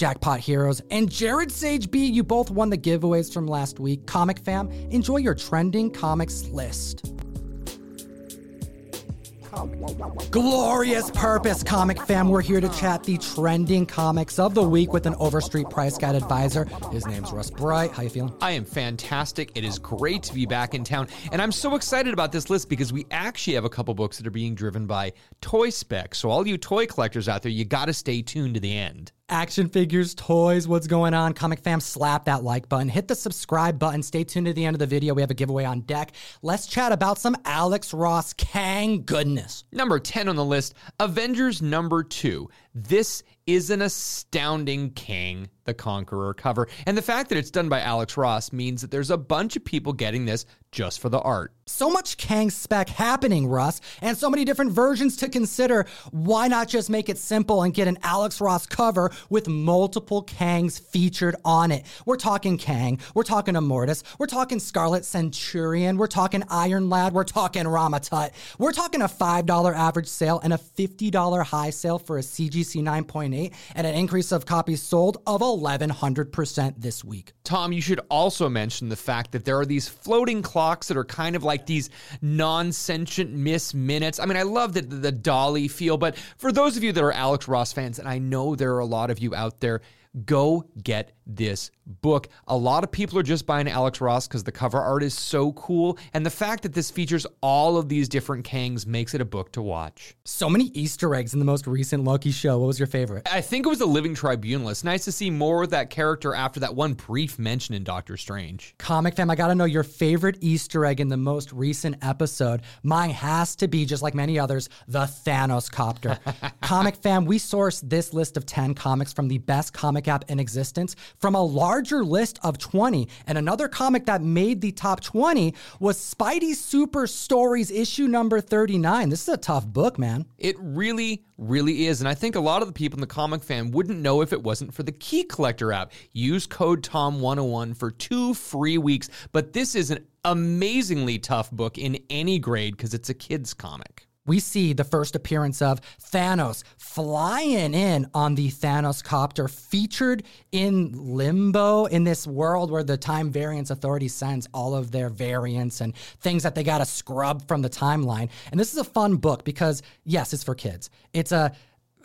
Jackpot Heroes, and Jared Sage B, you both won the giveaways from last week. Comic fam, enjoy your trending comics list. Glorious purpose, comic fam. We're here to chat the trending comics of the week with an Overstreet Price Guide advisor. His name's Russ Bright. How you feeling? I am fantastic. It is great to be back in town. And I'm so excited about this list because we actually have a couple books that are being driven by toy specs. So all you toy collectors out there, you got to stay tuned to the end. Action figures, toys, what's going on? Comic fam, slap that like button. Hit the subscribe button. Stay tuned to the end of the video. We have a giveaway on deck. Let's chat about some Alex Ross Kang goodness. Number 10 on the list, Avengers number 2. This is an astounding Kang the Conqueror cover. And the fact that it's done by Alex Ross means that there's a bunch of people getting this just for the art. So much Kang spec happening, Russ, and so many different versions to consider. Why not just make it simple and get an Alex Ross cover with multiple Kangs featured on it? We're talking Kang, we're talking Immortus, we're talking Scarlet Centurion, we're talking Iron Lad, we're talking Ramatut. We're talking a $5 average sale and a $50 high sale for a CGC 9.8 and an increase of copies sold of 1,100% this week. Tom, you should also mention the fact that there are these floating clocks that are kind of like these non-sentient miss minutes. I mean, I love the dolly feel, but for those of you that are Alex Ross fans, and I know there are a lot of you out there, go get this book. A lot of people are just buying Alex Ross because the cover art is so cool, and the fact that this features all of these different Kangs makes it a book to watch. So many Easter eggs in the most recent Loki show. What was your favorite? I think it was the Living Tribunal. It's nice to see more of that character after that one brief mention in Doctor Strange. Comic fam, I gotta know your favorite Easter egg in the most recent episode. Mine has to be, just like many others, the Thanos Copter. Comic fam, we sourced this list of 10 comics from the best comic app in existence, from a larger list of 20. And another comic that made the top 20 was Spidey Super Stories issue number 39. This is a tough book, man. It really is. And I think a lot of the people in the comic fan wouldn't know if it wasn't for the Key Collector app. Use code TOM101 for 2 free weeks. But this is an amazingly tough book in any grade because it's a kid's comic. We see the first appearance of Thanos flying in on the Thanos Copter, featured in Limbo, in this world where the Time Variance Authority sends all of their variants and things that they got to scrub from the timeline. And this is a fun book because, yes, it's for kids. It's a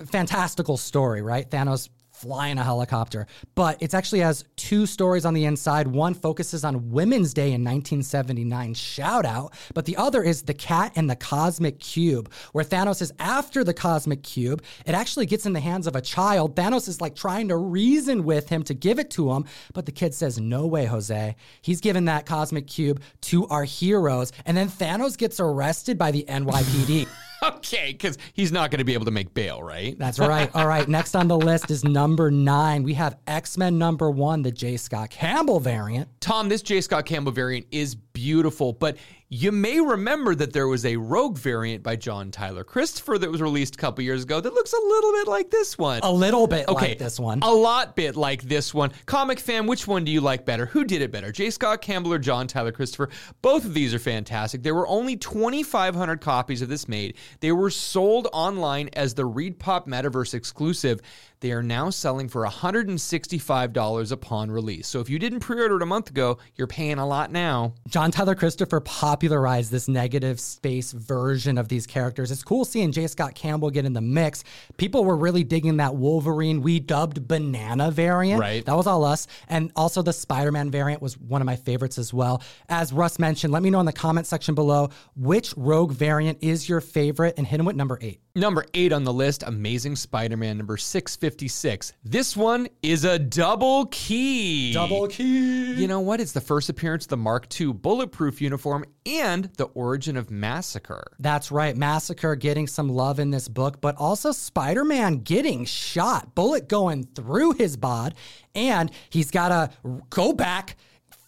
fantastical story, right? Thanos flying a helicopter, but it actually has 2 stories on the inside. One focuses on Women's Day in 1979, shout out, but the other is The Cat and the Cosmic Cube, where Thanos is after the Cosmic Cube. It actually gets in the hands of a child. Thanos is like trying to reason with him to give it to him, but the kid says, no way, Jose. He's given that Cosmic Cube to our heroes, and then Thanos gets arrested by the NYPD. Okay, because he's not going to be able to make bail, right? That's right. All right, next on the list is number 9. We have X-Men number 1, the J. Scott Campbell variant. Tom, this J. Scott Campbell variant is beautiful, but you may remember that there was a Rogue variant by John Tyler Christopher that was released a couple years ago that looks a little bit like this one. A little bit like this one. A lot bit like this one. Comic fan, which one do you like better? Who did it better, J. Scott Campbell or John Tyler Christopher? Both of these are fantastic. There were only 2,500 copies of this made. They were sold online as the Read Pop Metaverse exclusive. They are now selling for $165 upon release. So if you didn't pre-order it a month ago, you're paying a lot now. John Tyler Christopher popularized this negative space version of these characters. It's cool seeing J. Scott Campbell get in the mix. People were really digging that Wolverine we dubbed Banana variant. Right. That was all us. And also the Spider-Man variant was one of my favorites as well. As Russ mentioned, let me know in the comment section below which Rogue variant is your favorite, and hit him with number 8. Number 8 on the list, Amazing Spider-Man number 656. This one is a double key. Double key. You know what? It's the first appearance of the Mark II bulletproof uniform and the origin of Massacre. That's right. Massacre getting some love in this book, but also Spider-Man getting shot. Bullet going through his bod, and he's got to go back,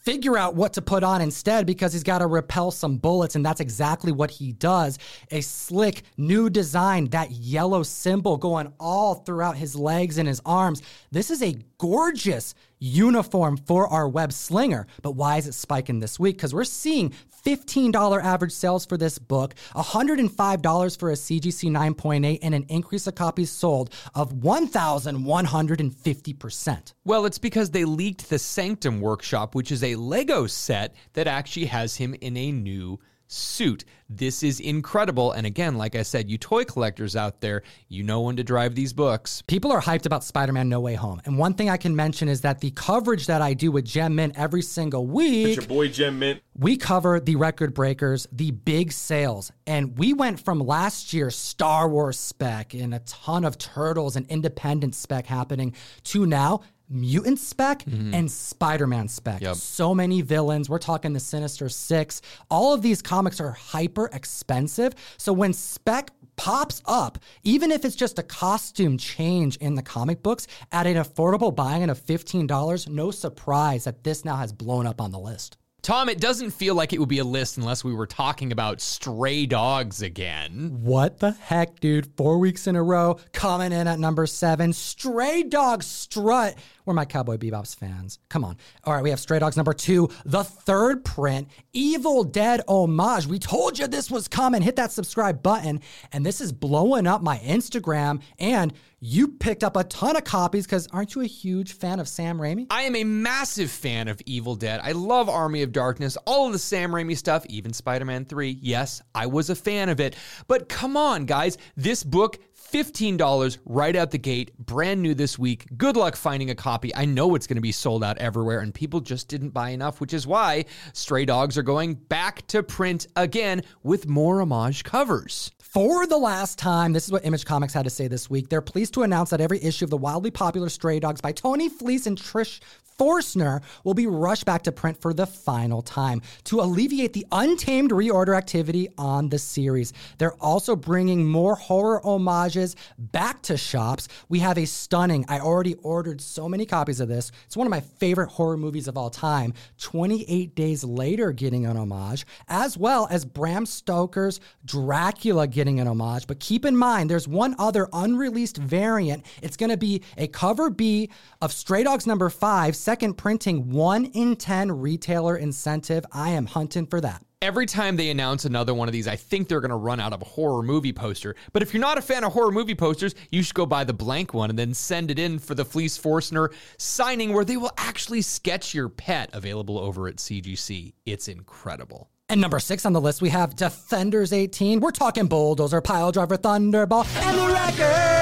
figure out what to put on instead because he's got to repel some bullets, and that's exactly what he does. A slick new design, that yellow symbol going all throughout his legs and his arms. This is a gorgeous uniform for our web slinger. But why is it spiking this week? Because we're seeing $15 average sales for this book, $105 for a CGC 9.8, and an increase of copies sold of 1,150%. Well, it's because they leaked the Sanctum Workshop, which is a Lego set that actually has him in a new suit. This is incredible. And again, like I said, you toy collectors out there, you know when to drive these books. People are hyped about Spider-Man No Way Home. And one thing I can mention is that the coverage that I do with Gem Mint every single week. It's your boy Gem Mint. We cover the record breakers, the big sales. And we went from last year's Star Wars spec and a ton of Turtles and Independence spec happening to now Mutant spec and Spider-Man spec. Yep. So many villains. We're talking the Sinister Six. All of these comics are hyper expensive. So when spec pops up, even if it's just a costume change in the comic books, at an affordable buy-in of $15, no surprise that this now has blown up on the list. Tom, it doesn't feel like it would be a list unless we were talking about Stray Dogs again. What the heck, dude? 4 weeks in a row, coming in at number 7. Stray Dogs strut. We're my Cowboy Bebop's fans. Come on. All right, we have Stray Dogs number 2, the third print, Evil Dead homage. We told you this was coming. Hit that subscribe button. And this is blowing up my Instagram. And you picked up a ton of copies because aren't you a huge fan of Sam Raimi? I am a massive fan of Evil Dead. I love Army of Darkness, all of the Sam Raimi stuff, even Spider-Man 3. Yes, I was a fan of it. But come on, guys. This book, $15 right out the gate, brand new this week. Good luck finding a copy. I know it's going to be sold out everywhere, and people just didn't buy enough, which is why Stray Dogs are going back to print again with more homage covers. For the last time, this is what Image Comics had to say this week. They're pleased to announce that every issue of the wildly popular Stray Dogs by Tony Fleece and Trish Forstner will be rushed back to print for the final time to alleviate the untamed reorder activity on the series. They're also bringing more horror homages back to shops. We have a stunning, I already ordered so many copies of this. It's one of my favorite horror movies of all time. 28 Days Later getting an homage, as well as Bram Stoker's Dracula getting an homage. But keep in mind, there's one other unreleased variant. It's going to be a cover B of Stray Dogs number 5, second printing, 1 in 10 retailer incentive. I am hunting for that. Every time they announce another one of these, I think they're going to run out of a horror movie poster. But if you're not a fan of horror movie posters, you should go buy the blank one and then send it in for the Fleece Forstner signing where they will actually sketch your pet, available over at CGC. It's incredible. And number 6 on the list, we have Defenders 18. We're talking Bulldozer, Piledriver, Thunderball, and the Wrecker.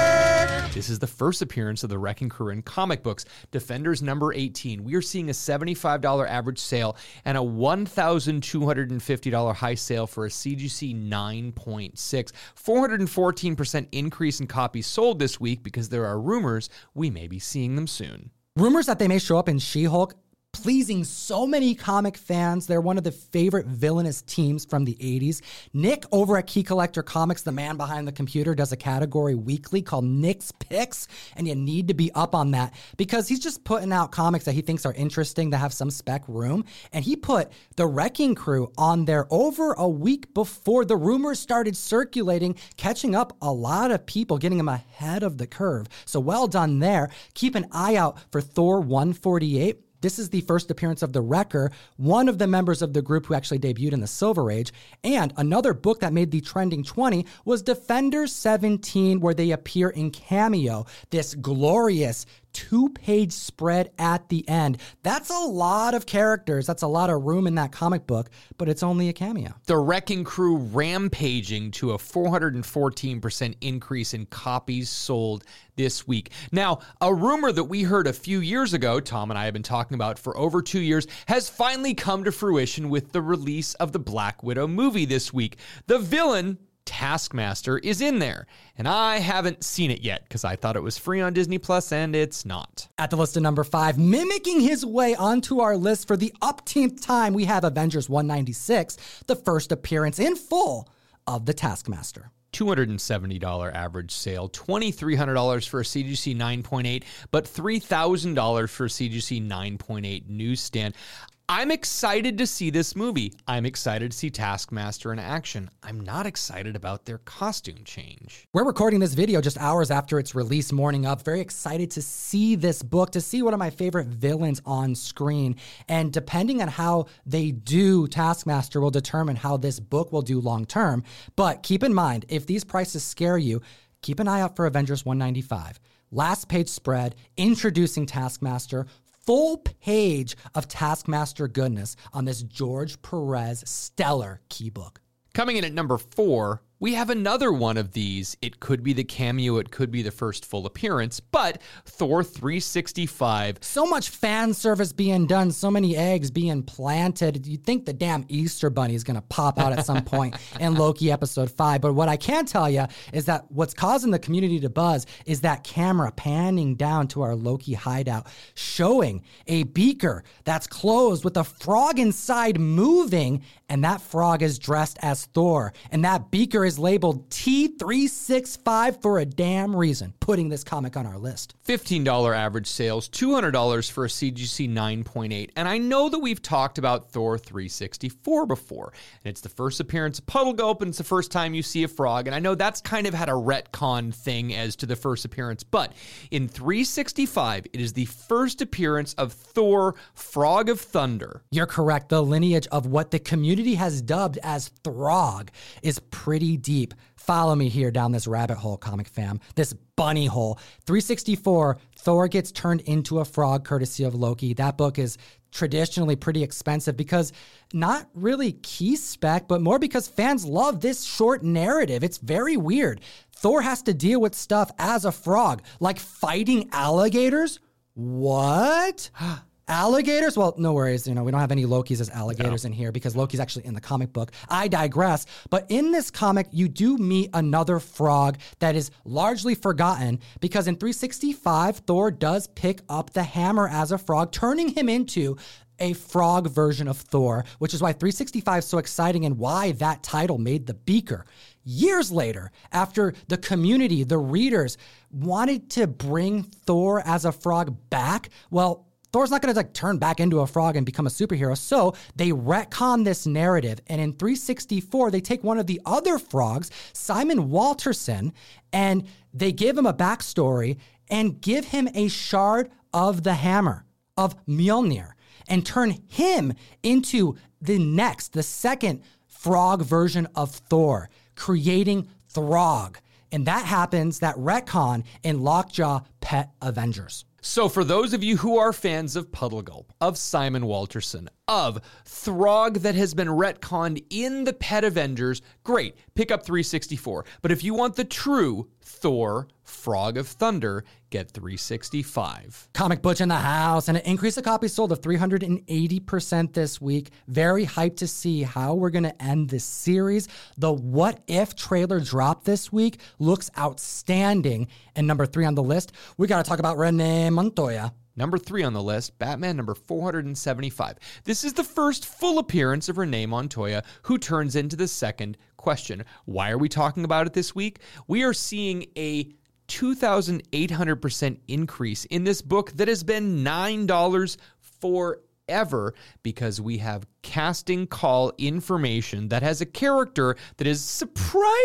This is the first appearance of the Wrecking Crew in comic books. Defenders number 18. We are seeing a $75 average sale and a $1,250 high sale for a CGC 9.6. 414% increase in copies sold this week because there are rumors we may be seeing them soon. Rumors that they may show up in She-Hulk, pleasing so many comic fans. They're one of the favorite villainous teams from the 80s. Nick over at Key Collector Comics, the man behind the computer, does a category weekly called Nick's Picks, and you need to be up on that because he's just putting out comics that he thinks are interesting that have some spec room, and he put the Wrecking Crew on there over a week before the rumors started circulating, catching up a lot of people, getting him ahead of the curve. So well done there. Keep an eye out for Thor 148. This is the first appearance of the Wrecker, one of the members of the group who actually debuted in the Silver Age. And another book that made the trending 20 was Defenders 17, where they appear in cameo, this glorious 2-page spread at the end. That's a lot of characters. That's a lot of room in that comic book, but it's only a cameo. The Wrecking Crew rampaging to a 414% increase in copies sold this week. Now, a rumor that we heard a few years ago, Tom and I have been talking about for over 2 years, has finally come to fruition with the release of the Black Widow movie this week. The villain, Taskmaster, is in there, and I haven't seen it yet because I thought it was free on Disney Plus, and it's not. At the list of number 5, mimicking his way onto our list for the upteenth time, we have Avengers 196, the first appearance in full of the Taskmaster. $270 average sale, $2,300 for a CGC 9.8, but $3,000 for a CGC 9.8 newsstand. I'm excited to see this movie. I'm excited to see Taskmaster in action. I'm not excited about their costume change. We're recording this video just hours after its release, morning up. Very excited to see this book, to see one of my favorite villains on screen. And depending on how they do Taskmaster will determine how this book will do long term. But keep in mind, if these prices scare you, keep an eye out for Avengers 195. Last page spread, introducing Taskmaster, full page of Taskmaster goodness on this George Perez stellar key book. Coming in at number 4, we have another one of these. It could be the cameo, it could be the first full appearance, but Thor 365. So much fan service being done, so many eggs being planted. You'd think the damn Easter Bunny is going to pop out at some point in Loki episode 5. But what I can tell you is that what's causing the community to buzz is that camera panning down to our Loki hideout, showing a beaker that's closed with a frog inside moving, and that frog is dressed as Thor, and that beaker is labeled T365 for a damn reason, putting this comic on our list. $15 average sales, $200 for a CGC 9.8. And I know that we've talked about Thor 364 before, and it's the first appearance of Puddle Gulp, and it's the first time you see a frog. And I know that's kind of had a retcon thing as to the first appearance, but in 365, it is the first appearance of Thor, Frog of Thunder. You're correct. The lineage of what the community has dubbed as Throg is pretty deep. Follow me here down this rabbit hole, comic fam. This bunny hole. 364, Thor gets turned into a frog courtesy of Loki. That book is traditionally pretty expensive because not really key spec, but more because fans love this short narrative. It's very weird. Thor has to deal with stuff as a frog, like fighting alligators. What? Alligators? Well, no worries. You know, we don't have any Lokis as alligators in here because Loki's actually in the comic book. I digress. But in this comic, you do meet another frog that is largely forgotten because in 365, Thor does pick up the hammer as a frog, turning him into a frog version of Thor, which is why 365 is so exciting and why that title made the beaker. Years later, after the community, the readers, wanted to bring Thor as a frog back, well, Thor's not going to turn back into a frog and become a superhero. So they retcon this narrative. And in 364, they take one of the other frogs, Simon Walterson, and they give him a backstory and give him a shard of the hammer of Mjolnir and turn him into the second frog version of Thor, creating Throg. And that happens, that retcon, in Lockjaw Pet Avengers. So for those of you who are fans of Puddle Gulp, of Simon Walterson, of Throg that has been retconned in the Pet Avengers, great, pick up 364. But if you want the true Thor, Frog of Thunder, get 365. Comic Butch in the house, and an increase of copies sold of 380% this week. Very hyped to see how we're going to end this series. The What If trailer dropped this week looks outstanding. And number 3 on the list, we got to talk about Renee Montoya. Number 3 on the list, Batman number 475. This is the first full appearance of Renee Montoya, who turns into the second Question. Why are we talking about it this week? We are seeing a 2,800% increase in this book that has been $9 forever because we have casting call information that has a character that is surprisingly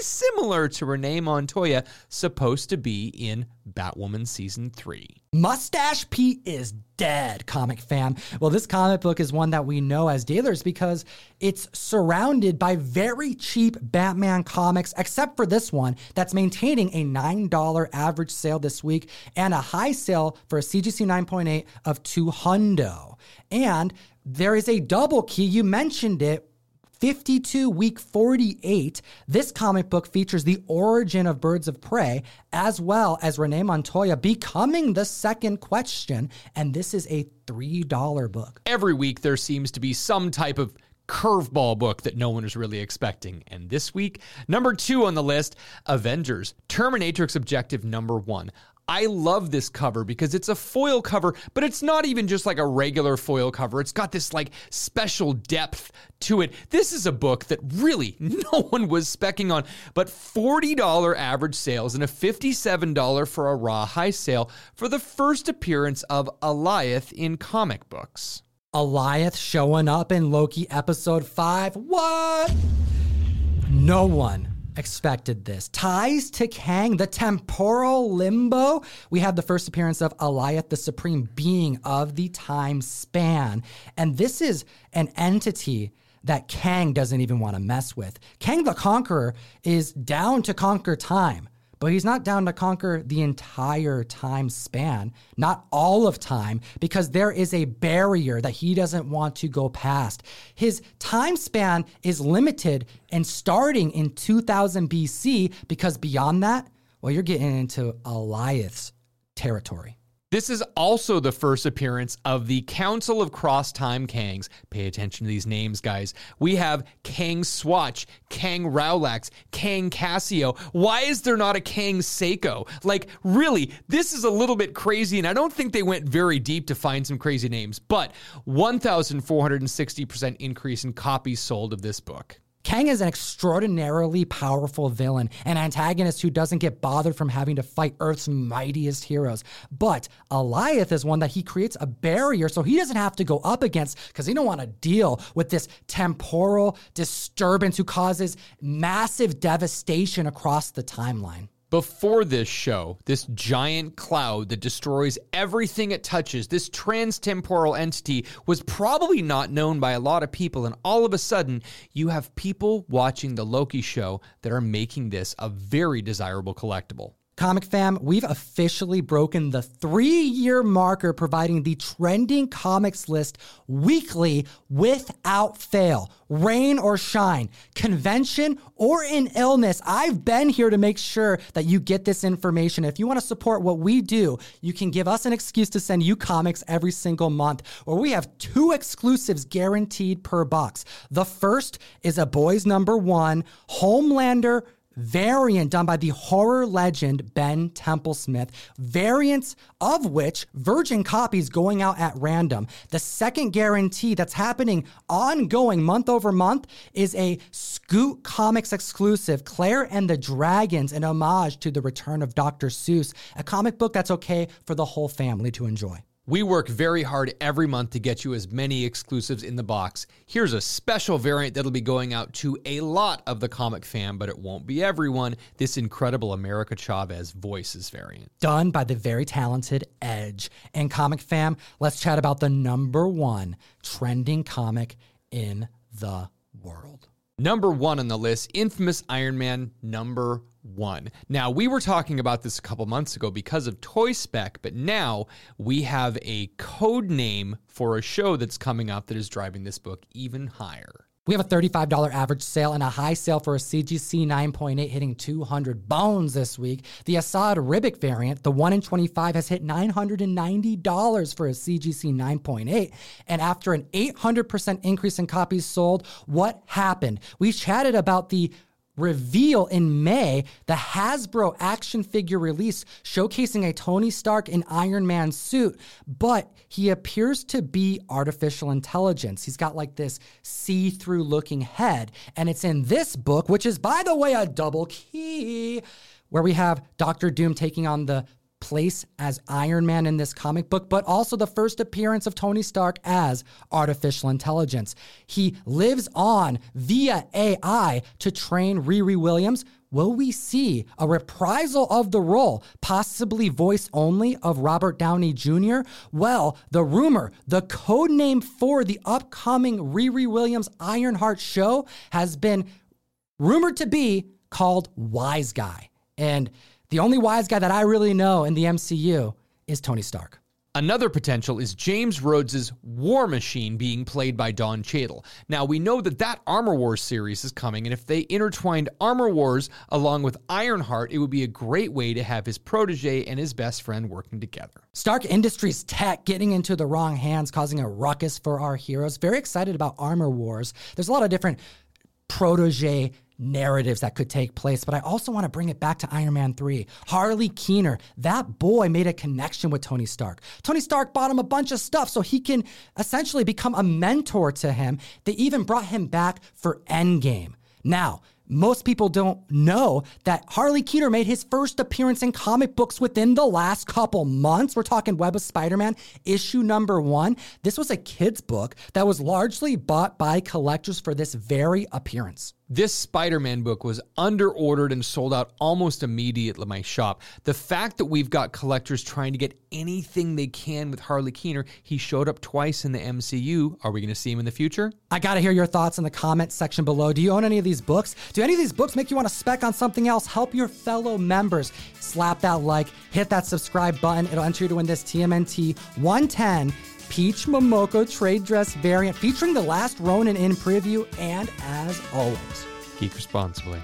similar to Renee Montoya, supposed to be in Batwoman Season 3. Mustache Pete is dead, comic fam. Well, this comic book is one that we know as dealers because it's surrounded by very cheap Batman comics, except for this one that's maintaining a $9 average sale this week and a high sale for a CGC 9.8 of $200. And there is a double key. You mentioned it. 52, week 48, this comic book features the origin of Birds of Prey, as well as Renee Montoya becoming the second Question, and this is a $3 book. Every week there seems to be some type of curveball book that no one is really expecting. And this week, number 2 on the list, Avengers, Terminatrix Objective number 1. I love this cover because it's a foil cover, but it's not even just like a regular foil cover. It's got this like special depth to it. This is a book that really no one was specking on, but $40 average sales and a $57 for a raw high sale for the first appearance of Eliath in comic books. Eliath showing up in Loki episode 5. What? No one expected this. Ties to Kang, the temporal limbo. We have the first appearance of Eliath, the supreme being of the time span. And this is an entity that Kang doesn't even want to mess with. Kang the Conqueror is down to conquer time, but he's not down to conquer the entire time span, not all of time, because there is a barrier that he doesn't want to go past. His time span is limited and starting in 2000 BC, because beyond that, well, you're getting into Eliath's territory. This is also the first appearance of the Council of Cross-Time Kangs. Pay attention to these names, guys. We have Kang Swatch, Kang Raulax, Kang Cassio. Why is there not a Kang Seiko? Like, really, this is a little bit crazy, and I don't think they went very deep to find some crazy names, but 1,460% increase in copies sold of this book. Kang is an extraordinarily powerful villain, an antagonist who doesn't get bothered from having to fight Earth's mightiest heroes. But Eliath is one that he creates a barrier so he doesn't have to go up against, because he don't want to deal with this temporal disturbance who causes massive devastation across the timeline. Before this show, this giant cloud that destroys everything it touches, this trans-temporal entity was probably not known by a lot of people, and all of a sudden, you have people watching the Loki show that are making this a very desirable collectible. Comic fam, we've officially broken the 3-year marker providing the trending comics list weekly without fail. Rain or shine, convention or in illness, I've been here to make sure that you get this information. If you want to support what we do, you can give us an excuse to send you comics every single month, where we have 2 exclusives guaranteed per box. The first is a boys #1 Homelander variant done by the horror legend Ben Templesmith, variants of which virgin copies going out at random. The second guarantee that's happening ongoing month over month is a Scoot Comics exclusive, Claire and the Dragons, an homage to the return of Dr. Seuss, a comic book that's okay for the whole family to enjoy. We work very hard every month to get you as many exclusives in the box. Here's a special variant that'll be going out to a lot of the comic fam, but it won't be everyone. This incredible America Chavez Voices variant. Done by the very talented Edge. And comic fam, let's chat about the #1 trending comic in the world. #1 on the list, infamous Iron Man #1. Now, we were talking about this a couple months ago because of Toy Spec, but now we have a code name for a show that's coming up that is driving this book even higher. We have a $35 average sale and a high sale for a CGC 9.8 hitting 200 bones this week. The Assad Ribic variant, the 1 in 25, has hit $990 for a CGC 9.8. And after an 800% increase in copies sold, what happened? We chatted about the reveal in May, the Hasbro action figure release showcasing a Tony Stark in Iron Man suit, but he appears to be artificial intelligence. He's got like this see-through looking head, and it's in this book, which is, by the way, a double key, where we have Doctor Doom taking on the place as Iron Man in this comic book, but also the first appearance of Tony Stark as artificial intelligence. He lives on via AI to train Riri Williams. Will we see a reprisal of the role, possibly voice only, of Robert Downey Jr.? Well, the rumor, the codename for the upcoming Riri Williams Ironheart show has been rumored to be called Wise Guy. And the only wise guy that I really know in the MCU is Tony Stark. Another potential is James Rhodes' War Machine being played by Don Cheadle. Now, we know that Armor Wars series is coming, and if they intertwined Armor Wars along with Ironheart, it would be a great way to have his protege and his best friend working together. Stark Industries tech getting into the wrong hands, causing a ruckus for our heroes. Very excited about Armor Wars. There's a lot of different protege narratives that could take place, but I also want to bring it back to Iron Man 3. Harley Keener, that boy made a connection with Tony Stark. Tony Stark bought him a bunch of stuff so he can essentially become a mentor to him. They even brought him back for Endgame. Now, most people don't know that Harley Queener made his first appearance in comic books within the last couple months. We're talking Web of Spider-Man, issue number 1. This was a kid's book that was largely bought by collectors for this very appearance. This Spider-Man book was under-ordered and sold out almost immediately at my shop. The fact that we've got collectors trying to get anything they can with Harley Queener, he showed up twice in the MCU. Are we going to see him in the future? I got to hear your thoughts in the comments section below. Do you own any of these books? Do any of these books make you want to spec on something else? Help your fellow members. Slap that like, hit that subscribe button. It'll enter you to win this TMNT 110 Peach Momoko trade dress variant featuring the last Ronin in preview, and as always, geek responsibly.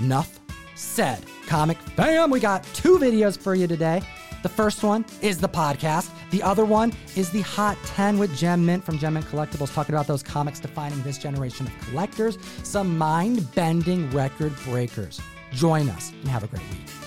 Enough said, comic fam. We got 2 videos for you today. The first one is the podcast. The other one is the Hot 10 with Gem Mint from Gem Mint Collectibles, talking about those comics defining this generation of collectors, some mind-bending record breakers. Join us and have a great week.